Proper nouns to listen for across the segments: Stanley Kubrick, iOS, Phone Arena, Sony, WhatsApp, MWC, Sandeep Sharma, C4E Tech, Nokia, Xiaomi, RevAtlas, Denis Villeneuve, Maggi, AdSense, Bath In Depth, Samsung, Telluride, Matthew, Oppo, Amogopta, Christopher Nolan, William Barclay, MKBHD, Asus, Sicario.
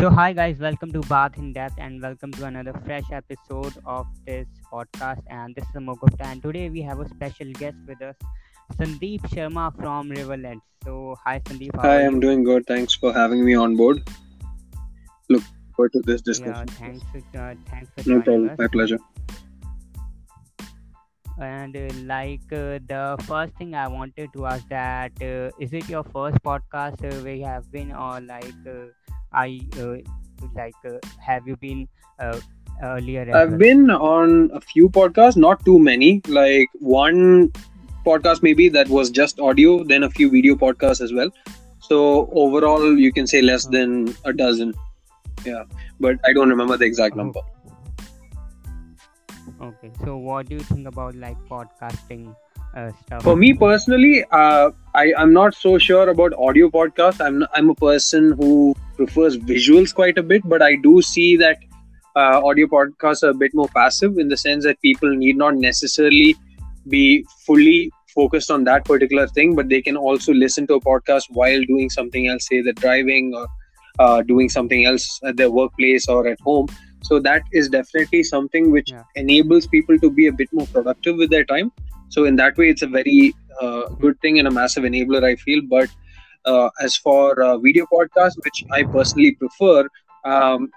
So hi guys, welcome to Bath In Depth and welcome to another fresh episode of this podcast, and this is Amogopta, and today we have a special guest with us, Sandeep Sharma from Revetless. So hi Sandeep. Hi, I'm doing good. Thanks for having me on board. Look forward to this discussion. Yeah, thanks for joining us. No problem. My pleasure. And the first thing I wanted to ask that is it your first podcast where you have been, or have you been earlier? I've been on a few podcasts, not too many. Like one podcast maybe that was just audio, then a few video podcasts as well. So overall, you can say less than a dozen. Yeah, but I don't remember the exact number. Okay, so what do you think about podcasting stuff? For me personally, I'm not so sure about audio podcasts. I'm a person who prefers visuals quite a bit, but I do see that audio podcasts are a bit more passive in the sense that people need not necessarily be fully focused on that particular thing, but they can also listen to a podcast while doing something else, say they're driving or doing something else at their workplace or at home. So that is definitely something which enables people to be a bit more productive with their time. So in that way, it's a very good thing and a massive enabler, I feel. But as for video podcasts, which I personally prefer,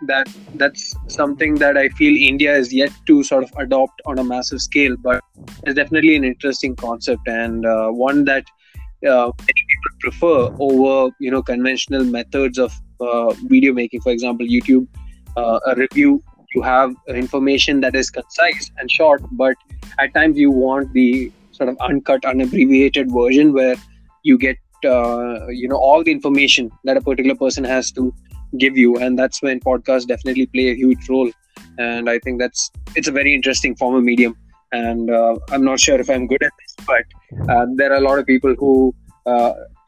that's something that I feel India is yet to sort of adopt on a massive scale. But it's definitely an interesting concept, and one that many people prefer over, conventional methods of video making. For example, YouTube. A review, you have information that is concise and short, but at times you want the sort of uncut, unabbreviated version where you get all the information that a particular person has to give you, and that's when podcasts definitely play a huge role. And I think it's a very interesting form of medium, and I'm not sure if I'm good at this, but there are a lot of people who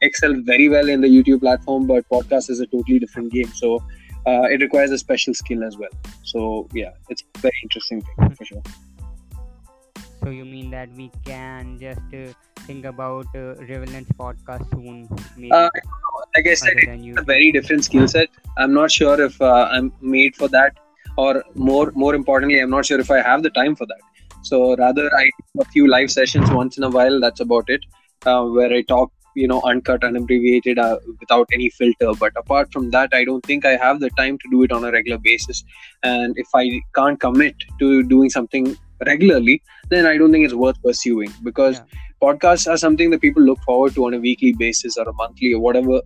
excel very well in the YouTube platform, but podcast is a totally different game, so it requires a special skill as well. So yeah, it's a very interesting thing for sure. So you mean that we can just think about Revetless podcast soon? Maybe? Like I said, it's a very different skill set. I'm not sure if I'm made for that, or more importantly, I'm not sure if I have the time for that. So rather, I do a few live sessions once in a while. That's about it, where I talk. Uncut, unabbreviated, without any filter. But apart from that, I don't think I have the time to do it on a regular basis. And if I can't commit to doing something regularly, then I don't think it's worth pursuing, because podcasts are something that people look forward to on a weekly basis or a monthly or whatever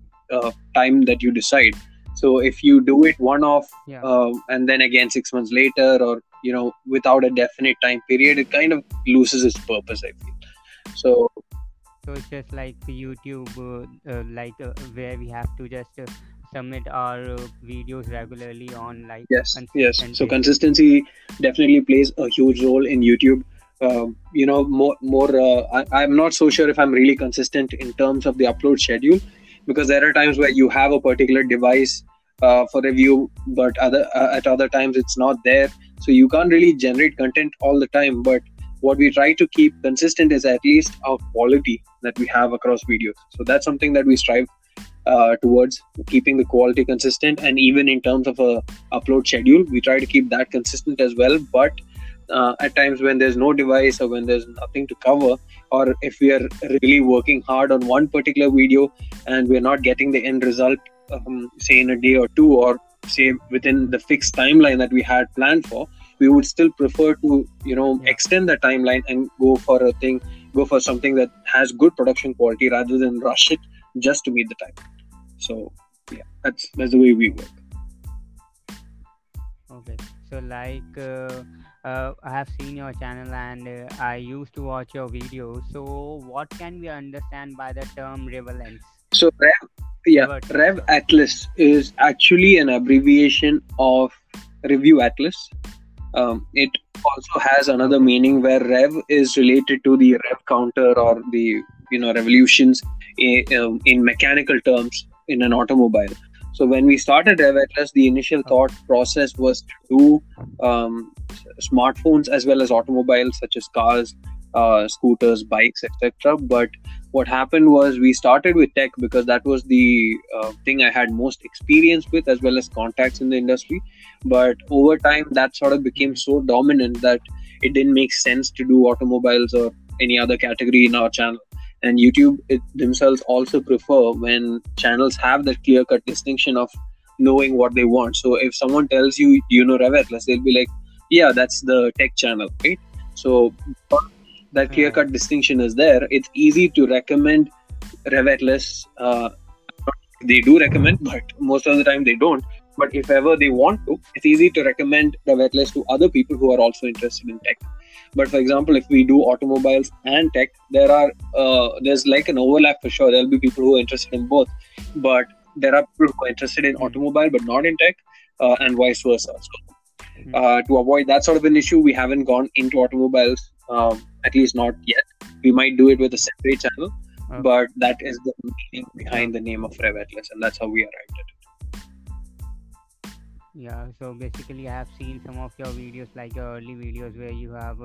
time that you decide. So if you do it one-off and then again 6 months later or, without a definite time period, it kind of loses its purpose, I feel. So it's just like YouTube, where we have to just submit our videos regularly on yes. So consistency definitely plays a huge role in YouTube. I'm not so sure if I'm really consistent in terms of the upload schedule, because there are times where you have a particular device for review, but at other times it's not there. So you can't really generate content all the time, but what we try to keep consistent is at least our quality that we have across videos. So that's something that we strive towards, keeping the quality consistent. And even in terms of a upload schedule, we try to keep that consistent as well. But at times when there's no device or when there's nothing to cover, or if we are really working hard on one particular video and we're not getting the end result, say in a day or two, or say within the fixed timeline that we had planned for, we would still prefer to, extend the timeline and go for something that has good production quality rather than rush it just to meet the time. So, yeah, that's the way we work. Okay, so I have seen your channel and I used to watch your videos. So, what can we understand by the term Revetless? So, RevAtlas is actually an abbreviation of RevAtlas. It also has another meaning where rev is related to the rev counter or the revolutions in mechanical terms in an automobile. So when we started RevAtlas, the initial thought process was to do smartphones as well as automobiles such as cars, scooters, bikes, etc. But what happened was we started with tech because that was the thing I had most experience with, as well as contacts in the industry. But over time, that sort of became so dominant that it didn't make sense to do automobiles or any other category in our channel. And YouTube themselves also prefer when channels have that clear-cut distinction of knowing what they want. So if someone tells you, you know, RevAtlas, they'll be like, yeah, that's the tech channel, right? So that clear-cut distinction is there. It's easy to recommend RevAtlas. They do recommend, but most of the time they don't. But if ever they want to, it's easy to recommend RevAtlas to other people who are also interested in tech. But for example, if we do automobiles and tech, there are there's like an overlap for sure. There'll be people who are interested in both, but there are people who are interested in automobile but not in tech, and vice versa. So to avoid that sort of an issue, we haven't gone into automobiles, at least not yet. We might do it with a separate channel, but that is the meaning behind the name of RevAtlas, and that's how we arrived at it. Yeah, so basically I have seen some of your videos, like your early videos where you have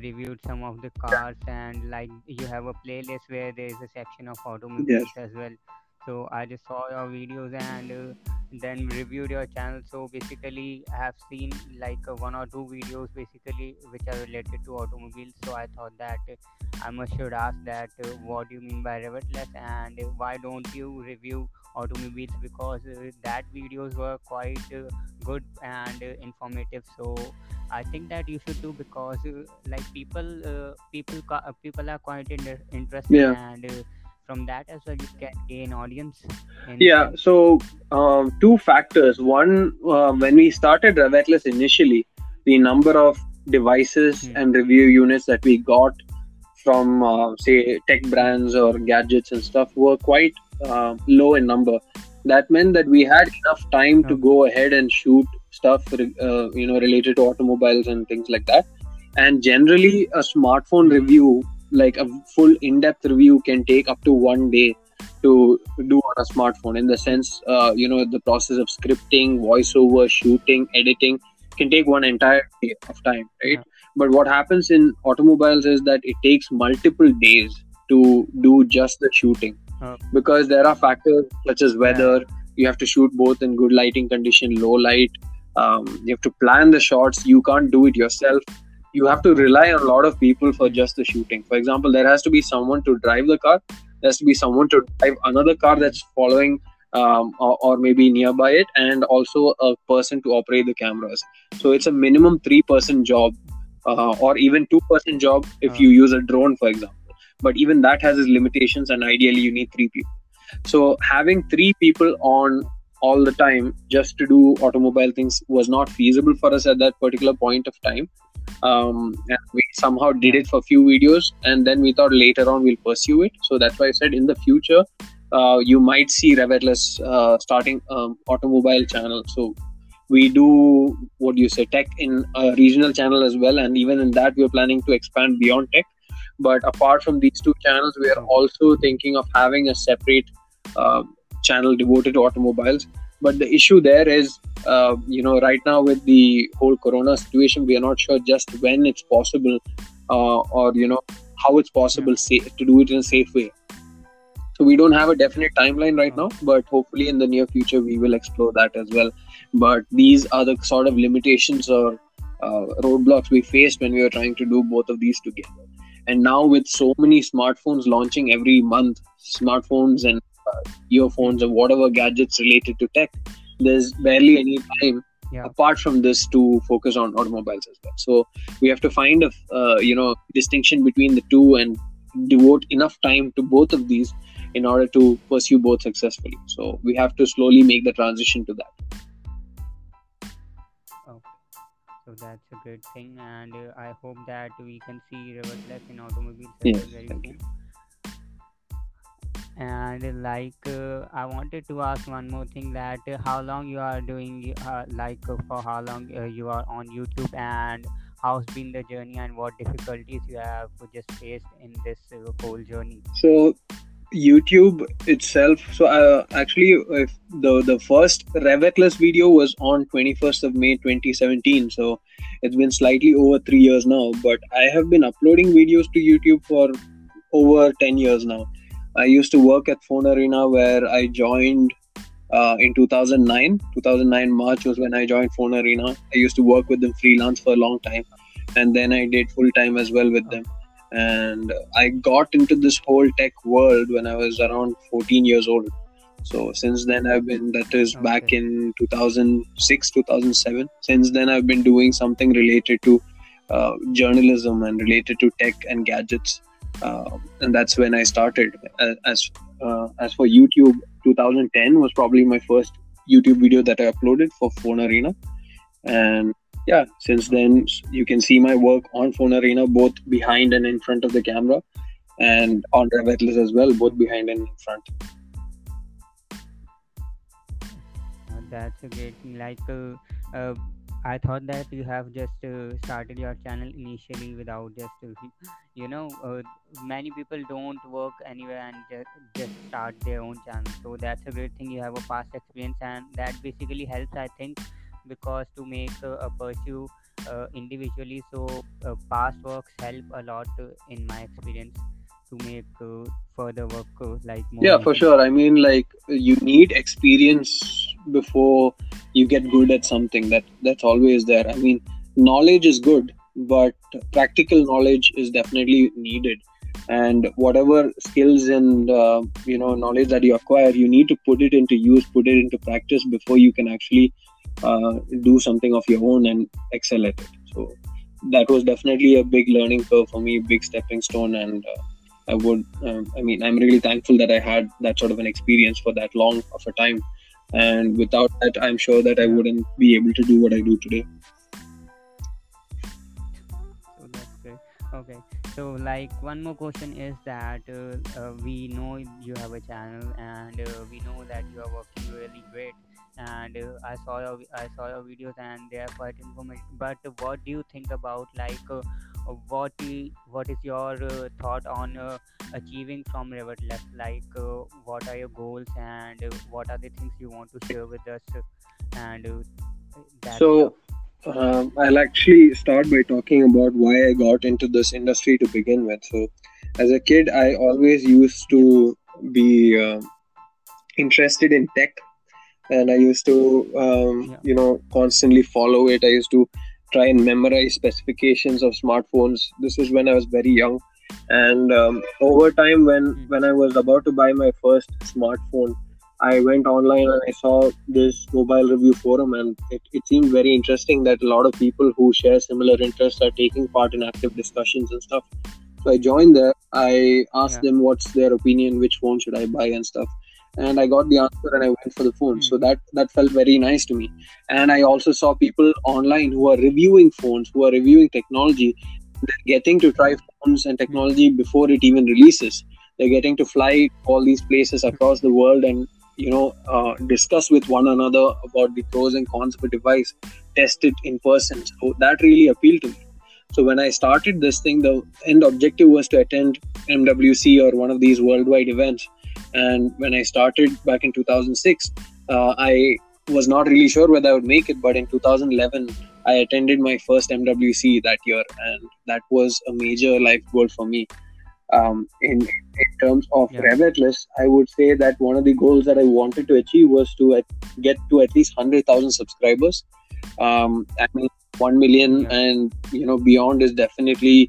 reviewed some of the cars, and like you have a playlist where there is a section of automobiles as well. So I just saw your videos and then reviewed your channel. So basically I have seen like one or two videos basically which are related to automobiles. So I thought that I must should ask that what do you mean by RevAtlas, and why don't you review automobiles, because that videos were quite good and informative. So I think that you should do, because like people are quite interested, and from that as well you can gain audience. So two factors. One, when we started RevAtlas initially, the number of devices and review units that we got from say tech brands or gadgets and stuff were quite low in number. That meant that we had enough time to go ahead and shoot stuff related to automobiles and things like that. And generally a smartphone review, like a full in-depth review, can take up to 1 day to do on a smartphone, in the sense the process of scripting, voiceover, shooting, editing can take one entire day of time, right? But what happens in automobiles is that it takes multiple days to do just the shooting, because there are factors such as weather. You have to shoot both in good lighting condition, low light. You have to plan the shots. You can't do it yourself. You have to rely on a lot of people for just the shooting. For example, there has to be someone to drive the car. There has to be someone to drive another car that's following or maybe nearby it, and also a person to operate the cameras. So it's a minimum 3-person job, or even 2-person job if you use a drone, for example. But even that has its limitations, and ideally you need 3 people. So having 3 people on all the time just to do automobile things was not feasible for us at that particular point of time. And we somehow did it for a few videos, and then we thought later on we'll pursue it. So that's why I said in the future, you might see RevAtlas starting automobile channel. So we do, tech in a regional channel as well. And even in that, we're planning to expand beyond tech. But apart from these two channels, we are also thinking of having a separate channel devoted to automobiles. But the issue there is, right now with the whole corona situation, we are not sure just when it's possible how it's possible to do it in a safe way. So we don't have a definite timeline right now, but hopefully in the near future, we will explore that as well. But these are the sort of limitations or roadblocks we faced when we were trying to do both of these together. And now with so many smartphones launching every month, smartphones and earphones and whatever gadgets related to tech, there's barely any time apart from this to focus on automobiles as well. So we have to find a distinction between the two and devote enough time to both of these in order to pursue both successfully. So we have to slowly make the transition to that. So that's a great thing, and I hope that we can see RevAtlas in automobiles very soon. And I wanted to ask one more thing, that how long you are doing, for how long you are on YouTube, and how's been the journey, and what difficulties you have just faced in this whole journey? So YouTube itself, if the first RevAtlas video was on 21st of May 2017, so it's been slightly over 3 years now, but I have been uploading videos to YouTube for over 10 years now. I used to work at Phone Arena, where I joined in 2009. 2009 March was when I joined Phone Arena. I used to work with them freelance for a long time, and then I did full time as well with them. And I got into this whole tech world when I was around 14 years old. So since then I've been, that is back in 2006, 2007. Since then I've been doing something related to journalism and related to tech and gadgets. And that's when I started. As for YouTube, 2010 was probably my first YouTube video that I uploaded for Phone Arena. And yeah, since then you can see my work on Phone Arena, both behind and in front of the camera, and on Revetless as well, both behind and in front. That's a great thing. I thought that you have just started your channel initially without just, many people don't work anywhere and just start their own channel. So that's a great thing. You have a past experience, and that basically helps, I think, because to make a pursue individually. So past works help a lot in my experience to make further work more. Yeah, for sure. I mean, you need experience before you get good at something. That's always there. I mean, knowledge is good, but practical knowledge is definitely needed. And whatever skills and knowledge that you acquire, you need to put it into use, put it into practice before you can actually do something of your own and excel at it. So that was definitely a big learning curve for me, big stepping stone, and I'm really thankful that I had that sort of an experience for that long of a time, and without that I'm sure that I wouldn't be able to do what I do today. So that's great. Okay, so one more question is that we know you have a channel, and we know that you are working really great, and I saw your videos and they are quite informative, but what do you think about what is your thought on achieving from Revetless? What are your goals, and what are the things you want to share with us? And I'll actually start by talking about why I got into this industry to begin with. So as a kid, I always used to be interested in tech, and I used to constantly follow it. I used to try and memorize specifications of smartphones. This was when I was very young, and over time, when I was about to buy my first smartphone, I went online and I saw this mobile review forum, and it seemed very interesting that a lot of people who share similar interests are taking part in active discussions and stuff. So I joined there. I asked them what's their opinion, which phone should I buy and stuff. And I got the answer, and I went for the phone. So that felt very nice to me. And I also saw people online who are reviewing phones, who are reviewing technology. They're getting to try phones and technology before it even releases. They're getting to fly all these places across the world and discuss with one another about the pros and cons of a device, test it in person. So that really appealed to me. So when I started this thing, the end objective was to attend MWC or one of these worldwide events. And when I started back in 2006, I was not really sure whether I would make it. But in 2011, I attended my first MWC that year, and that was a major life goal for me. In terms of Revetless, I would say that one of the goals that I wanted to achieve was to get to at least 100,000 subscribers. I mean, 1 million and beyond is definitely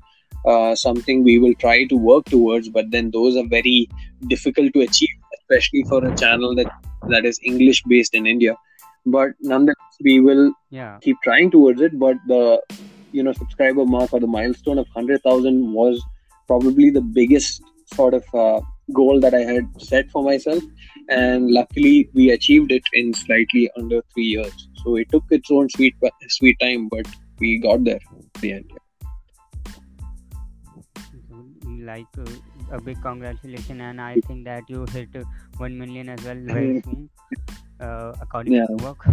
something we will try to work towards, but then those are very difficult to achieve, especially for a channel that is English based in India. But nonetheless, we will keep trying towards it. But the subscriber mark or the milestone of 100,000 was probably the biggest sort of goal that I had set for myself, and luckily we achieved it in slightly under 3 years. So it took its own sweet time, but we got there at the end. A big congratulations, and I think that you hit 1 million as well very soon, according to the work.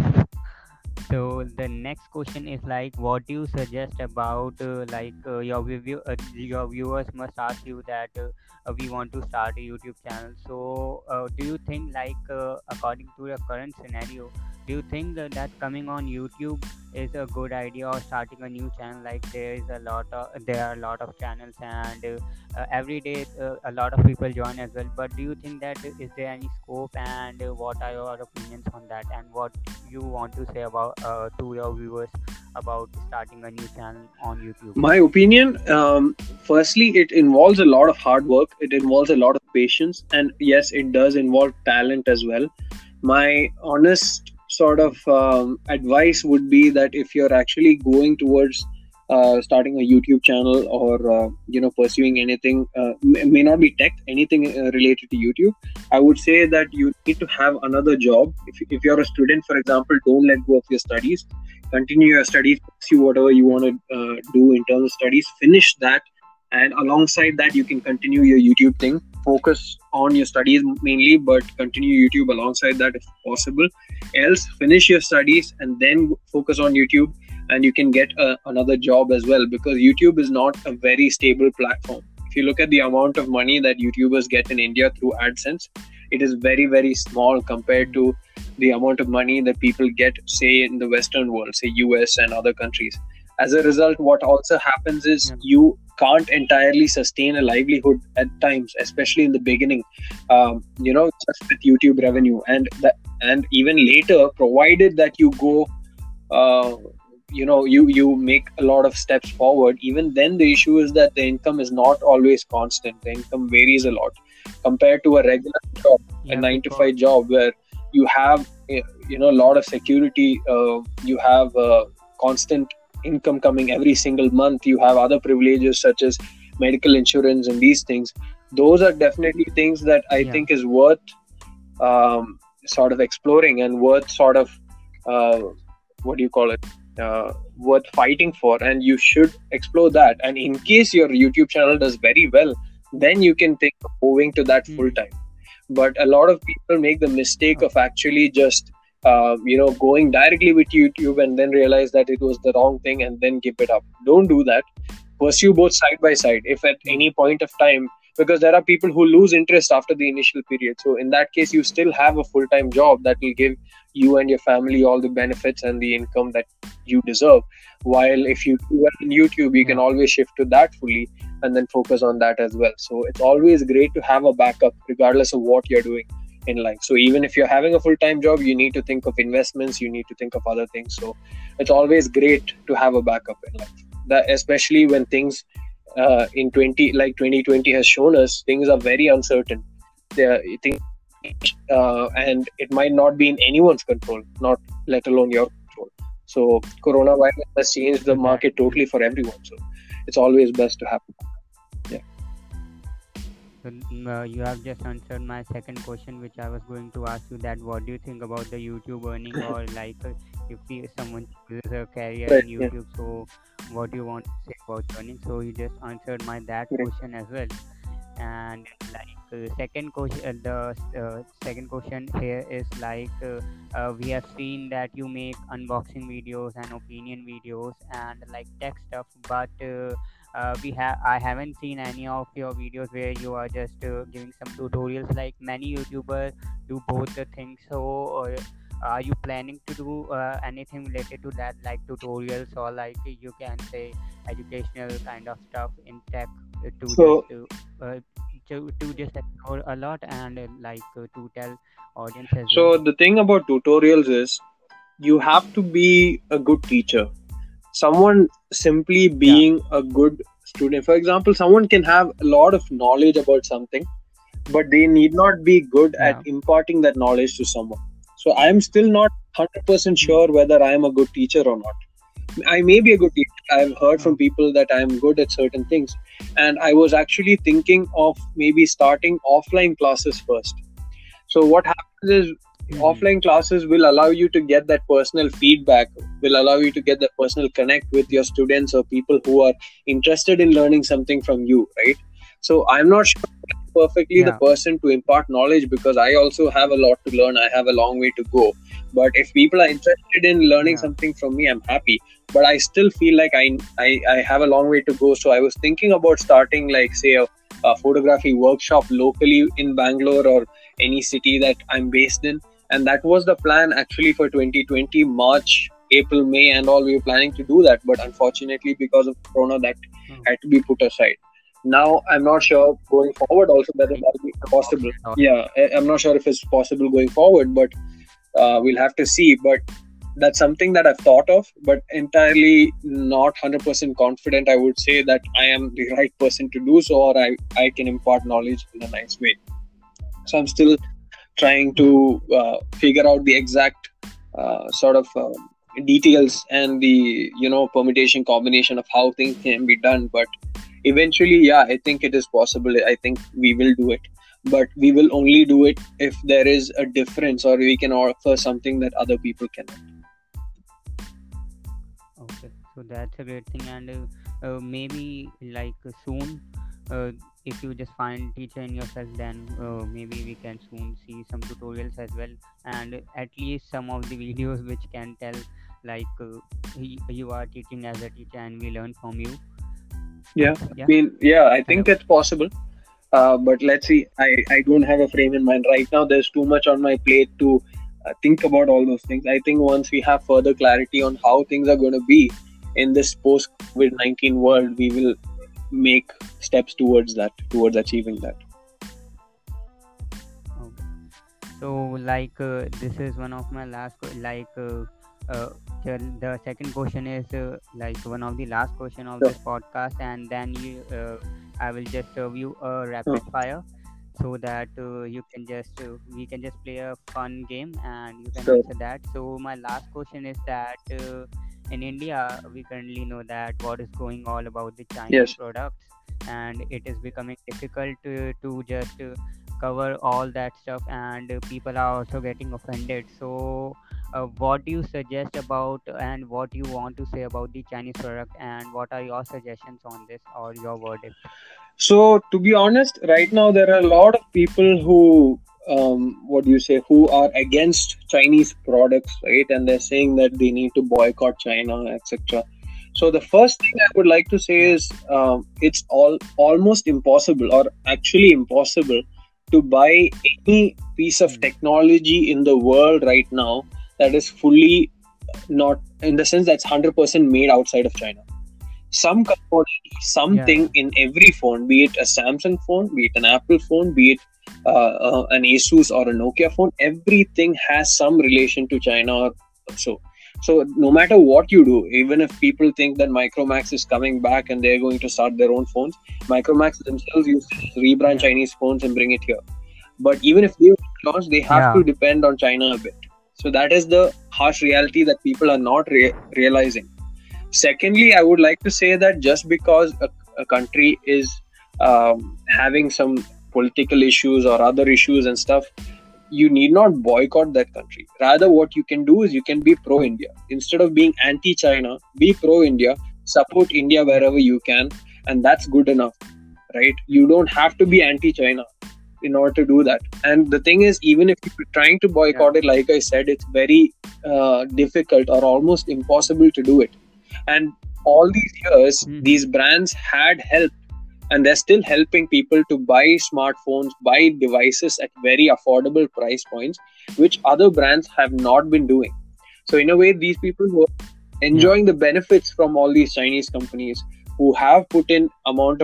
So the next question is what do you suggest about your viewers must ask you that we want to start a YouTube channel. So do you think according to your current scenario, Do you think that coming on YouTube is a good idea, or starting a new channel? Like there are a lot of channels, and every day a lot of people join as well. But do you think that is there any scope, and what are your opinions on that, and what you want to say about to your viewers about starting a new channel on YouTube? My opinion, firstly, it involves a lot of hard work. It involves a lot of patience, and yes, it does involve talent as well. My honest sort of advice would be that if you're actually going towards starting a YouTube channel or pursuing anything, may not be tech, anything related to YouTube, I would say that you need to have another job. If you're a student, for example, don't let go of your studies. Continue your studies, pursue whatever you want to do in terms of studies, finish that, and alongside that you can continue your YouTube thing. Focus on your studies mainly, but continue YouTube alongside that if possible. Else, finish your studies and then focus on YouTube, and you can get another job as well, because YouTube is not a very stable platform. If you look at the amount of money that YouTubers get in India through AdSense, it is very, very small compared to the amount of money that people get, say, in the Western world, say US and other countries. As a result, what also happens is you can't entirely sustain a livelihood at times, especially in the beginning, just with YouTube revenue, and even later, provided that you go, you make a lot of steps forward. Even then, the issue is that the income is not always constant. The income varies a lot compared to a regular job, a 9-to-5 job, where you have, a lot of security. You have constant income coming every single month. You have other privileges such as medical insurance and these things. Those are definitely things that I think is worth sort of exploring and worth sort of worth fighting for, and you should explore that. And in case your YouTube channel does very well, then you can think of moving to that full time. But a lot of people make the mistake of actually just going directly with YouTube and then realize that it was the wrong thing and then give it up. Don't do that. Pursue both side by side if at any point of time, because there are people who lose interest after the initial period. So in that case, you still have a full-time job that will give you and your family all the benefits and the income that you deserve. While if you do well in YouTube, you can always shift to that fully and then focus on that as well. So it's always great to have a backup regardless of what you're doing in life. So even if you're having a full-time job, you need to think of investments, you need to think of other things. So it's always great to have a backup in life, that especially when things in 2020 has shown us, things are very uncertain. And it might not be in anyone's control, not let alone your control. So coronavirus has changed the market totally for everyone, so it's always best to have. You have just answered my second question, which I was going to ask you, that what do you think about the YouTube earning, or like if someone chooses a career in YouTube, so what do you want to say about earning? So you just answered my question as well. And second question here is we have seen that you make unboxing videos and opinion videos and like tech stuff, but I haven't seen any of your videos where you are just giving some tutorials. Like many YouTubers do both the things. So are you planning to do anything related to that, like tutorials or like you can say educational kind of stuff in tech to just explore a lot and to tell audiences? So the thing about tutorials is you have to be a good teacher. Someone simply being a good student, for example, someone can have a lot of knowledge about something, but they need not be good at imparting that knowledge to someone. So I am still not 100% sure whether I am a good teacher or not. I may be a good teacher. I've heard from people that I am good at certain things, and I was actually thinking of maybe starting offline classes first. So what happens is, offline classes will allow you to get that personal feedback, will allow you to get that personal connect with your students or people who are interested in learning something from you, right? So I'm not sure perfectly the person to impart knowledge, because I also have a lot to learn. I have a long way to go. But if people are interested in learning something from me, I'm happy. But I still feel like I have a long way to go. So I was thinking about starting a photography workshop locally in Bangalore or any city that I'm based in, And that was the plan actually for 2020, March, April, May and all. We were planning to do that, but unfortunately because of Corona, that had to be put aside. Now, I'm not sure going forward also whether that will be possible. Yeah, I'm not sure if it's possible going forward, but we'll have to see. But that's something that I've thought of, but entirely not 100% confident, I would say, that I am the right person to do so, or I can impart knowledge in a nice way. So I'm still trying to figure out the exact sort of details and the, you know, permutation combination of how things can be done. But eventually, yeah, I think it is possible. I think we will do it, but we will only do it if there is a difference or we can offer something that other people cannot. Okay, so that's a great thing. And maybe like soon, if you just find teacher in yourself, then maybe we can soon see some tutorials as well, and at least some of the videos which can tell like you are teaching as a teacher and we learn from you. Yeah. I think that's possible, but let's see. I don't have a frame in mind right now. There's too much on my plate to think about all those things. I think once we have further clarity on how things are going to be in this post-COVID-19 world, we will make steps towards that, towards achieving that. Okay. So like this is one of my last the second question is like one of the last question of this podcast, and then you I will just serve you a rapid fire so that you can just we can just play a fun game and you can answer that. So my last question is that in India we currently know that what is going all about the Chinese products, and it is becoming difficult to just cover all that stuff, and people are also getting offended. So what do you suggest about, and what you want to say about the Chinese product, and what are your suggestions on this or your verdict? So to be honest, right now there are a lot of people who who are against Chinese products, right? And they're saying that they need to boycott China, etc. So the first thing I would like to say is it's almost impossible, or actually impossible, to buy any piece of technology in the world right now that is fully, not in the sense that's 100% made outside of China. Some component, something in every phone, be it a Samsung phone, be it an Apple phone, be it an Asus or a Nokia phone, everything has some relation to China or so. So no matter what you do, even if people think that Micromax is coming back and they're going to start their own phones, Micromax themselves used to rebrand Chinese phones and bring it here. But even if they launch, they have to depend on China a bit. So that is the harsh reality that people are not realizing. Secondly, I would like to say that just because a country is having some political issues or other issues and stuff, you need not boycott that country. Rather, what you can do is you can be pro-India. Instead of being anti-China, be pro-India, support India wherever you can, and that's good enough, right? You don't have to be anti-China in order to do that. And the thing is, even if you're trying to boycott it, like I said, it's very difficult or almost impossible to do it. And all these years, these brands had helped, and they're still helping people to buy smartphones, buy devices at very affordable price points, which other brands have not been doing. So in a way, these people who are enjoying the benefits from all these Chinese companies, who have put in a lot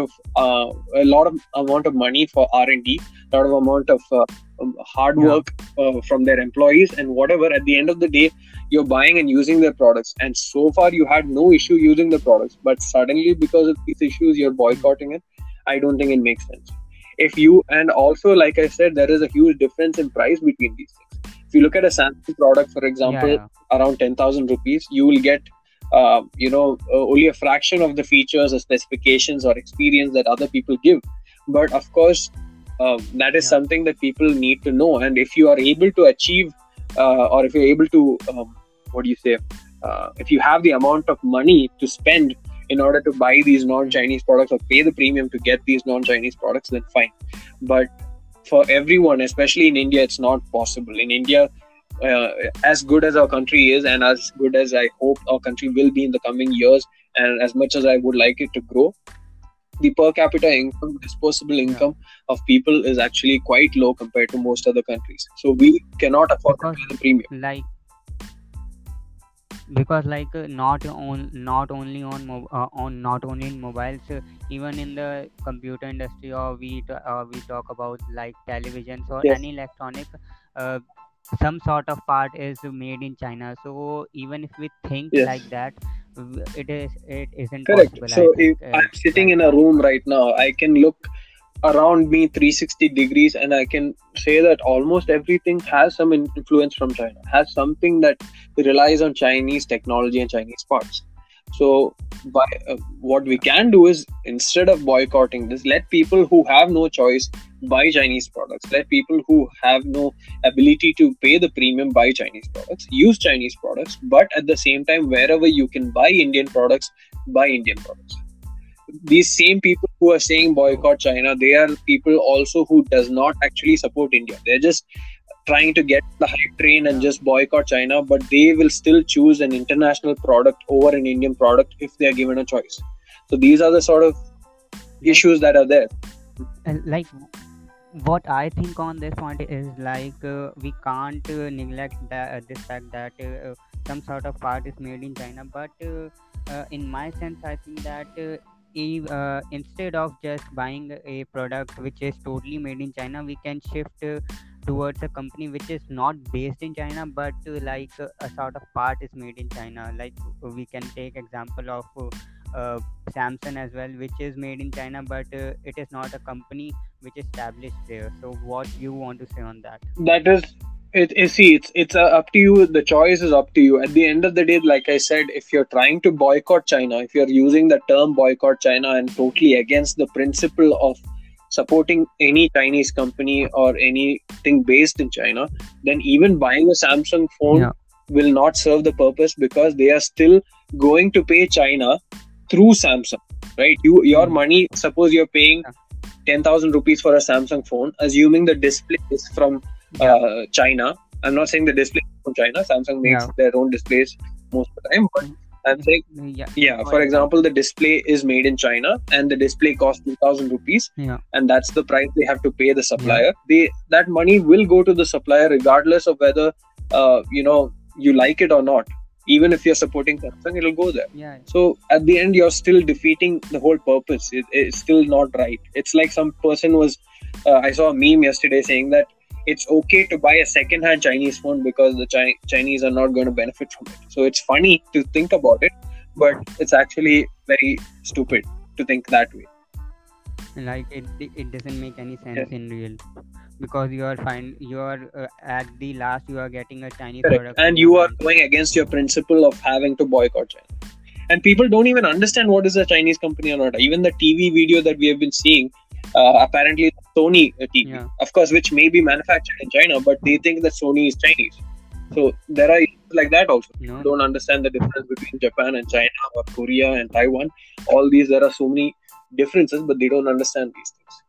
of money for R&D, a lot of amount of hard work from their employees and whatever. At the end of the day, you're buying and using their products, and so far you had no issue using the products. But suddenly, because of these issues, you're boycotting it. I don't think it makes sense. And also, like I said, there is a huge difference in price between these things. If you look at a Samsung product, for example, around 10,000 rupees, you will get only a fraction of the features or specifications or experience that other people give. But of course, that is something that people need to know. And if you are able to achieve, or if you're able to, if you have the amount of money to spend in order to buy these non-Chinese products or pay the premium to get these non-Chinese products, then fine. But for everyone, especially in India, it's not possible. In India, as good as our country is, and as good as I hope our country will be in the coming years, and as much as I would like it to grow, the per capita income, disposable income of people is actually quite low compared to most other countries. So we cannot afford to pay the premium. Not only on mobiles, even in the computer industry, or we talk about like televisions or any electronic, some sort of part is made in China. So even if we think like that, it isn't correct. Possible. So if I'm sitting in a room right now, I can look around me 360 degrees and I can say that almost everything has some influence from China, has something that relies on Chinese technology and Chinese parts. So by what we can do is, instead of boycotting this, let people who have no choice buy Chinese products, let people who have no ability to pay the premium buy Chinese products, use Chinese products, but at the same time, wherever you can buy Indian products, buy Indian products. These same people who are saying boycott China, they are people also who does not actually support India. They're just trying to get the hype train and just boycott China, but they will still choose an international product over an Indian product if they are given a choice. So these are the sort of issues that are there. Like what I think on this point is like we can't neglect this fact that some sort of part is made in China, but in my sense I think that instead of just buying a product which is totally made in China, we can shift towards a company which is not based in China, but like a sort of part is made in China. Like we can take example of Samsung as well, which is made in China, but it is not a company which is established there. So what you want to say on that? That is, it's up to you. The choice is up to you. At the end of the day, like I said, if you're trying to boycott China, if you're using the term boycott China and totally against the principle of supporting any Chinese company or anything based in China, then even buying a Samsung phone will not serve the purpose, because they are still going to pay China through Samsung, right? Your money, suppose you're paying 10,000 rupees for a Samsung phone, assuming the display is from China. I'm not saying the display is from China. Samsung makes their own displays most of the time, but I'm saying, for example, the display is made in China and the display costs 2,000 rupees and that's the price they have to pay the supplier. That money will go to the supplier regardless of whether, you like it or not. Even if you're supporting Samsung, it'll go there. Yeah. So at the end, you're still defeating the whole purpose. It's still not right. It's like some person was, I saw a meme yesterday saying that it's okay to buy a second-hand Chinese phone because the Chinese are not going to benefit from it. So it's funny to think about it, but it's actually very stupid to think that way. Like it doesn't make any sense in real, because at the last you are getting a Chinese product, and you are going against your principle of having to boycott China. And people don't even understand what is a Chinese company or not. Even the TV video that we have been seeing. Apparently Sony TV, of course, which may be manufactured in China, but they think that Sony is Chinese. So there are like that also. People don't understand the difference between Japan and China, or Korea and Taiwan. All these, there are so many differences, but they don't understand these things.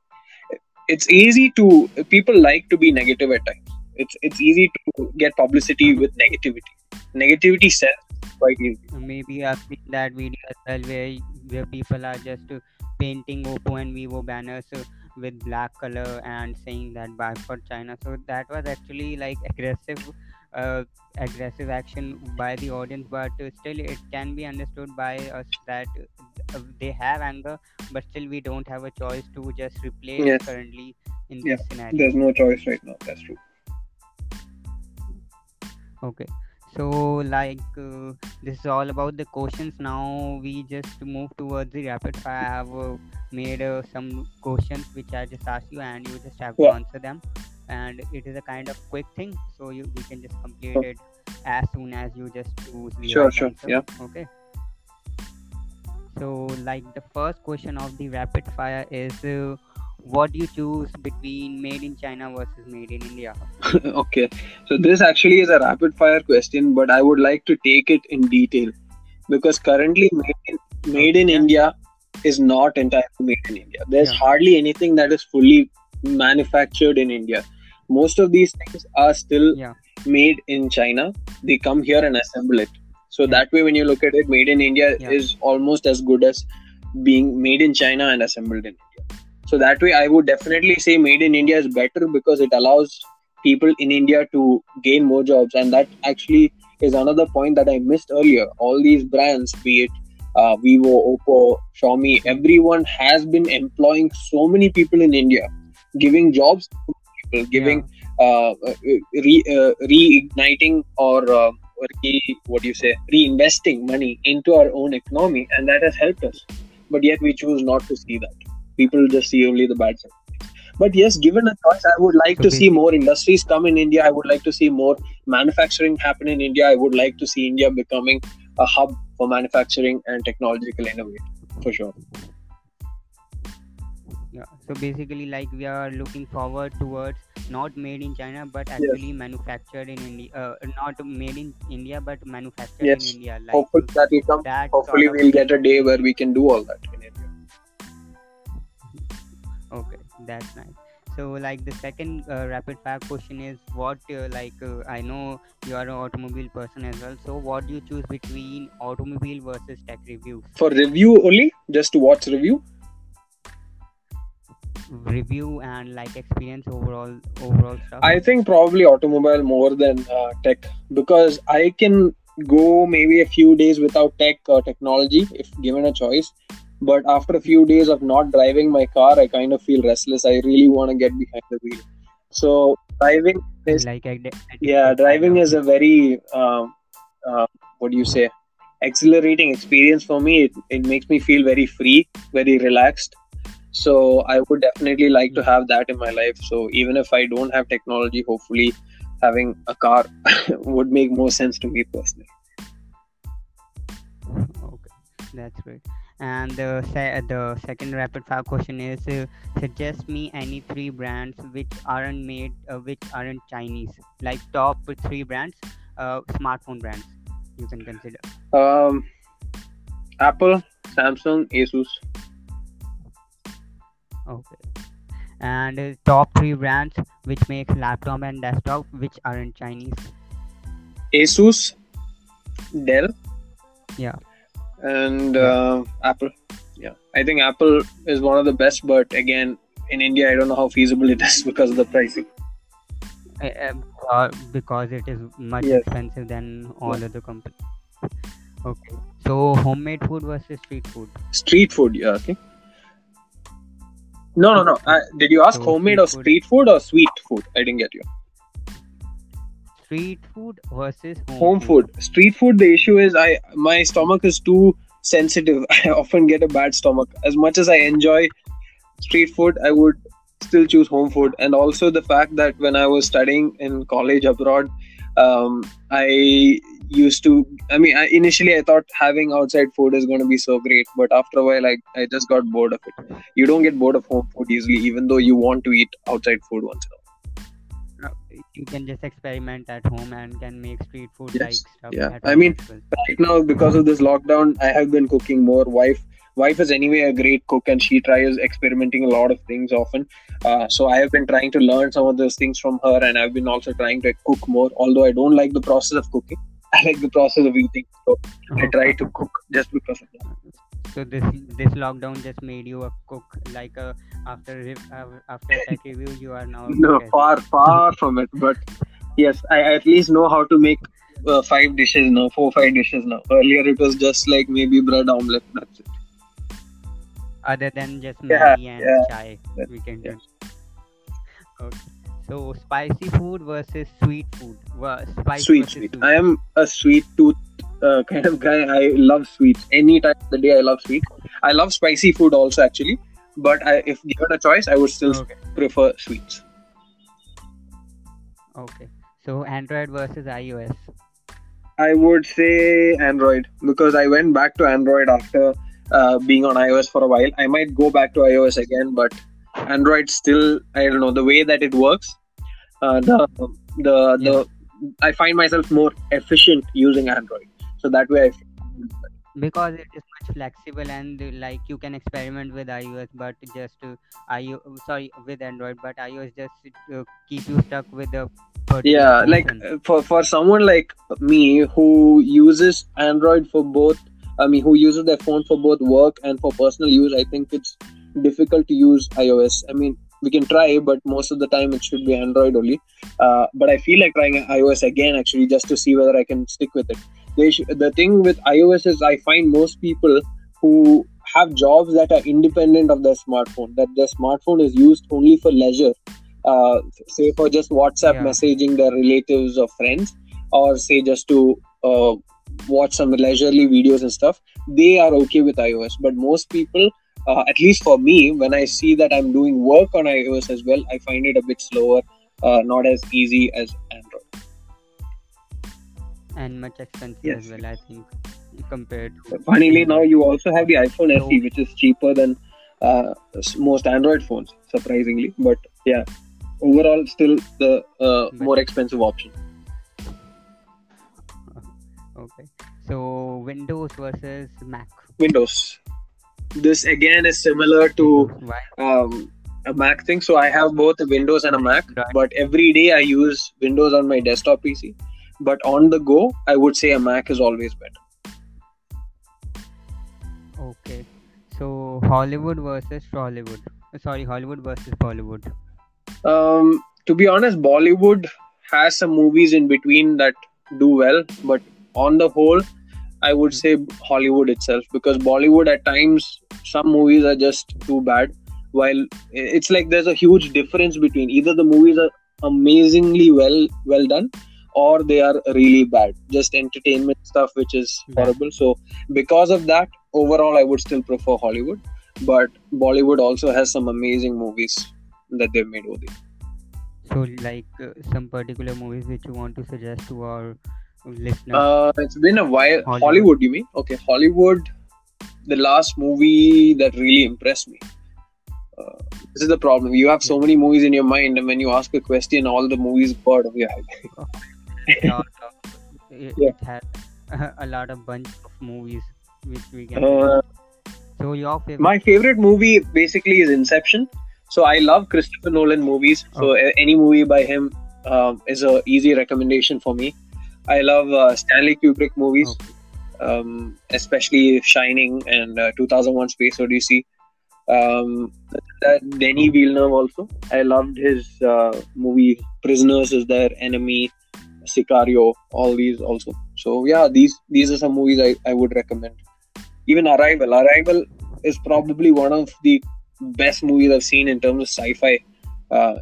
It's easy to, people like to be negative at times. It's easy to get publicity with negativity. Negativity sells quite easily. Maybe I've seen that video as well, where people are just painting Oppo and Vivo banners with black color and saying that buy for China. So that was actually like aggressive action by the audience, but still it can be understood by us that they have anger, but still we don't have a choice to just replace it currently in this scenario. There's no choice right now. That's true. Okay. So like this is all about the questions. Now we just move towards the rapid fire. I have made some questions which I just asked you, and you just have to answer them. And it is a kind of quick thing, so we can just complete it as soon as you just choose. Sure. Answer. Yeah. Okay. So like the first question of the rapid fire is, what do you choose between made in China versus made in India? Okay, so this actually is a rapid fire question, but I would like to take it in detail, because currently made in India is not entirely made in India. There's hardly anything that is fully manufactured in India. Most of these things are still made in China. They come here and assemble it. So that way, when you look at it, made in India is almost as good as being made in China and assembled in India. So that way, I would definitely say made in India is better because it allows people in India to gain more jobs. And that actually is another point that I missed earlier. All these brands, be it Vivo, Oppo, Xiaomi, everyone has been employing so many people in India, giving jobs to people, giving reigniting or reinvesting money into our own economy, and that has helped us. But yet we choose not to see that. People just see only the bad side. But yes, given a choice, I would like to see more industries come in India. I would like to see more manufacturing happen in India. I would like to see India becoming a hub for manufacturing and technological innovation, for sure. Yeah. So basically, like, we are looking forward towards not made in China, but actually manufactured in India. Not made in India, but manufactured in India. Like, hopefully that will come. Hopefully we'll get a day where we can do all that in India. Okay, that's nice. So, like, the second rapid fire question is what, I know you are an automobile person as well. So, what do you choose between automobile versus tech review? For review only? Just to watch review? Review and like experience overall stuff. I think probably automobile more than tech, because I can go maybe a few days without tech or technology if given a choice. But after a few days of not driving my car, I kind of feel restless. I really want to get behind the wheel. So driving is driving is a very exhilarating experience for me. It makes me feel very free, very relaxed. So I would definitely like to have that in my life. So even if I don't have technology, hopefully having a car would make more sense to me personally. Okay, that's great. And the second rapid fire question is suggest me any three brands which aren't Chinese, like top three brands, smartphone brands you can consider. Apple, Samsung, Asus. Okay. And top three brands which make laptop and desktop which aren't Chinese. Asus, Dell. Yeah. And Apple. Yeah, I think Apple is one of the best, but again, in India, I don't know how feasible it is because of the pricing. Because it is much expensive than all other companies. Okay. So, homemade food versus street food? Street food, yeah, okay. No. Did you ask homemade or street food or sweet food? I didn't get you. Street food versus home food. Street food, the issue is my stomach is too sensitive. I often get a bad stomach. As much as I enjoy street food, I would still choose home food. And also the fact that when I was studying in college abroad, I thought having outside food is going to be so great. But after a while, I just got bored of it. You don't get bored of home food easily, even though you want to eat outside food once in a while. You can just experiment at home and can make street food stuff. Yeah, I mean, right now because of this lockdown, I have been cooking more. Wife is anyway a great cook, and she tries experimenting a lot of things often. So I have been trying to learn some of those things from her, and I've been also trying to cook more. Although I don't like the process of cooking, I like the process of eating. So I try to cook just because of that. So this lockdown just made you a cook, after tech review you are now far from it. But yes, I at least know how to make 4 or 5 dishes now. Earlier it was just like maybe bread omelette, that's it. Other than just Maggi and chai, we can do. Okay. So spicy food versus sweet food. Sweet. I am a sweet tooth kind of guy. I love sweets. Any time of the day, I love sweets. I love spicy food also, actually. But if given a choice, I would still prefer sweets. Okay. So, Android versus iOS? I would say Android, because I went back to Android after being on iOS for a while. I might go back to iOS again, but Android still, I don't know, the way that it works, I find myself more efficient using Android. So that way, because it is much flexible and like you can experiment with iOS, but with Android, but iOS just keep you stuck with the for someone like me who uses Android for both who uses their phone for both work and for personal use, I think it's difficult to use iOS. I mean, we can try, but most of the time it should be Android only. But I feel like trying iOS again, actually, just to see whether I can stick with it. The thing with iOS is I find most people who have jobs that are independent of their smartphone, that their smartphone is used only for leisure, say for just WhatsApp messaging their relatives or friends, or say just to watch some leisurely videos and stuff, they are okay with iOS. But most people, at least for me, when I see that I'm doing work on iOS as well, I find it a bit slower, not as easy as Android. And much expensive as well, I think, compared to... Funnily, now you also have the iPhone SE, which is cheaper than most Android phones, surprisingly. But yeah, overall, still the more expensive option. Okay. So, Windows versus Mac. Windows. This again is similar to a Mac thing. So, I have both a Windows and a Mac. But every day I use Windows on my desktop PC. But on the go, I would say a Mac is always better. Okay. So, Hollywood versus Bollywood. To be honest, Bollywood has some movies in between that do well. But on the whole, I would say Hollywood itself, because Bollywood at times, some movies are just too bad. While it's like there's a huge difference between either the movies are amazingly well done, or they are really bad, just entertainment stuff, which is horrible. So because of that, overall, I would still prefer Hollywood, but Bollywood also has some amazing movies that they've made over the years. So like some particular movies which you want to suggest to our listeners? It's been a while. Hollywood, you mean? Okay, Hollywood. The last movie that really impressed me. This is the problem. You have so many movies in your mind, and when you ask a question, all the movies go out of your head. It had a lot of bunch of movies which we can. So your favorite? My favorite movie basically is Inception. So I love Christopher Nolan movies. So any movie by him is an easy recommendation for me. I love Stanley Kubrick movies, especially Shining and 2001 Space Odyssey. Denis Villeneuve also. I loved his movie Prisoners is there, Enemy, Sicario, all these also. So yeah, these are some movies I would recommend. Even Arrival. Arrival is probably one of the best movies I've seen in terms of sci-fi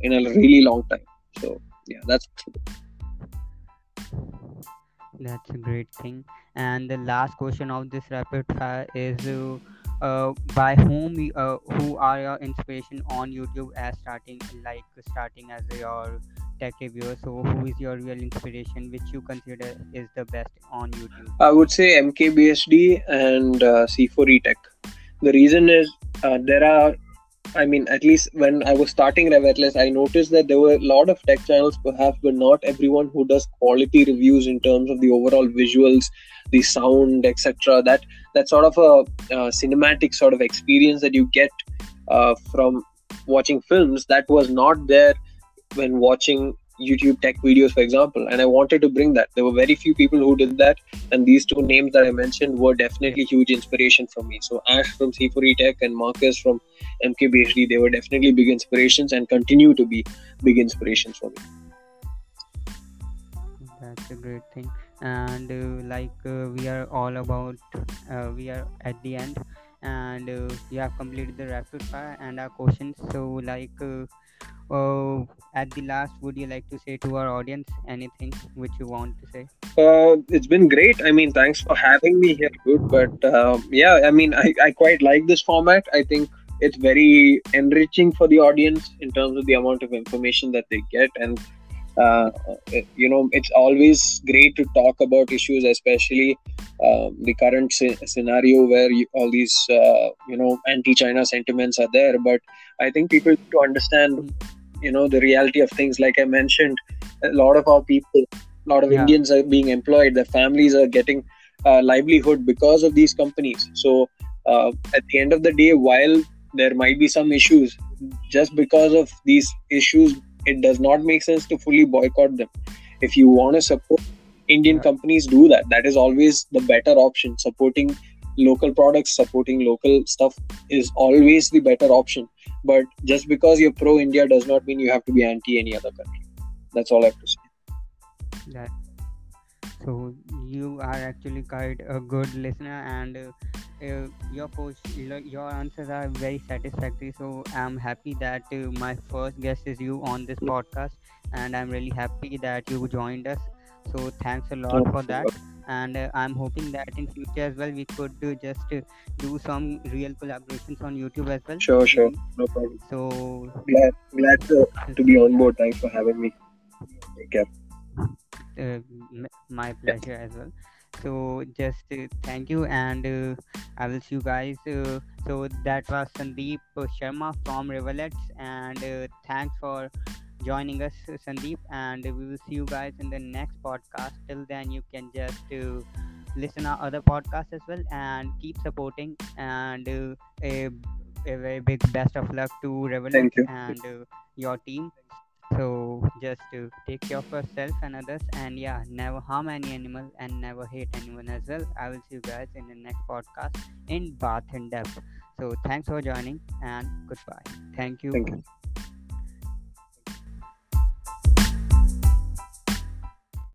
in a really long time. So yeah, that's a great thing. And the last question of this rapid fire is by whom who are your inspiration on YouTube as starting as your tech reviewer? So who is your real inspiration which you consider is the best on YouTube? I would say MKBHD and C4E Tech. The reason is at least when I was starting RevAtlas, I noticed that there were a lot of tech channels perhaps, but not everyone who does quality reviews in terms of the overall visuals, the sound, etc. That sort of a cinematic sort of experience that you get from watching films, that was not there when watching YouTube tech videos, for example. And I wanted to bring that. There were very few people who did that, and these two names that I mentioned were definitely huge inspiration for me. So Ash from C4E Tech and Marcus from MKBHD, they were definitely big inspirations and continue to be big inspirations for me. That's a great thing. And we are at the end, and you have completed the rapid fire and our questions. So at the last, would you like to say to our audience anything which you want to say? It's been great. I mean, thanks for having me here, dude. But I quite like this format. I think it's very enriching for the audience in terms of the amount of information that they get. And, it's always great to talk about issues, especially the current scenario where all these, anti-China sentiments are there. But I think people need to understand, the reality of things. Like I mentioned, a lot of our people, a lot of Indians are being employed. Their families are getting livelihood because of these companies. So at the end of the day, while there might be some issues, just because of these issues, it does not make sense to fully boycott them. If you want to support Indian companies, do that. That is always the better option. Supporting local products, supporting local stuff is always the better option. But just because you're pro-India does not mean you have to be anti any other country. That's all I have to say. Yeah. So you are actually quite a good listener, and your answers are very satisfactory. So I'm happy that my first guest is you on this podcast, and I'm really happy that you joined us. So thanks a lot for that. And I'm hoping that in future as well we could do some real collaborations on YouTube as well. Sure, no problem. So glad to be on board. Thanks for having me. Take care. My pleasure as well. So just thank you, and I will see you guys. So that was Sandeep Sharma from Revetless, and thanks for joining us, Sandeep, and we will see you guys in the next podcast. Till then, you can just listen to other podcasts as well, and keep supporting, and a very big best of luck to Revetless and your team. So just take care of yourself and others, and never harm any animal and never hate anyone as well. I will see you guys in the next podcast in Bath In Depth. So thanks for joining, and goodbye. Thank you.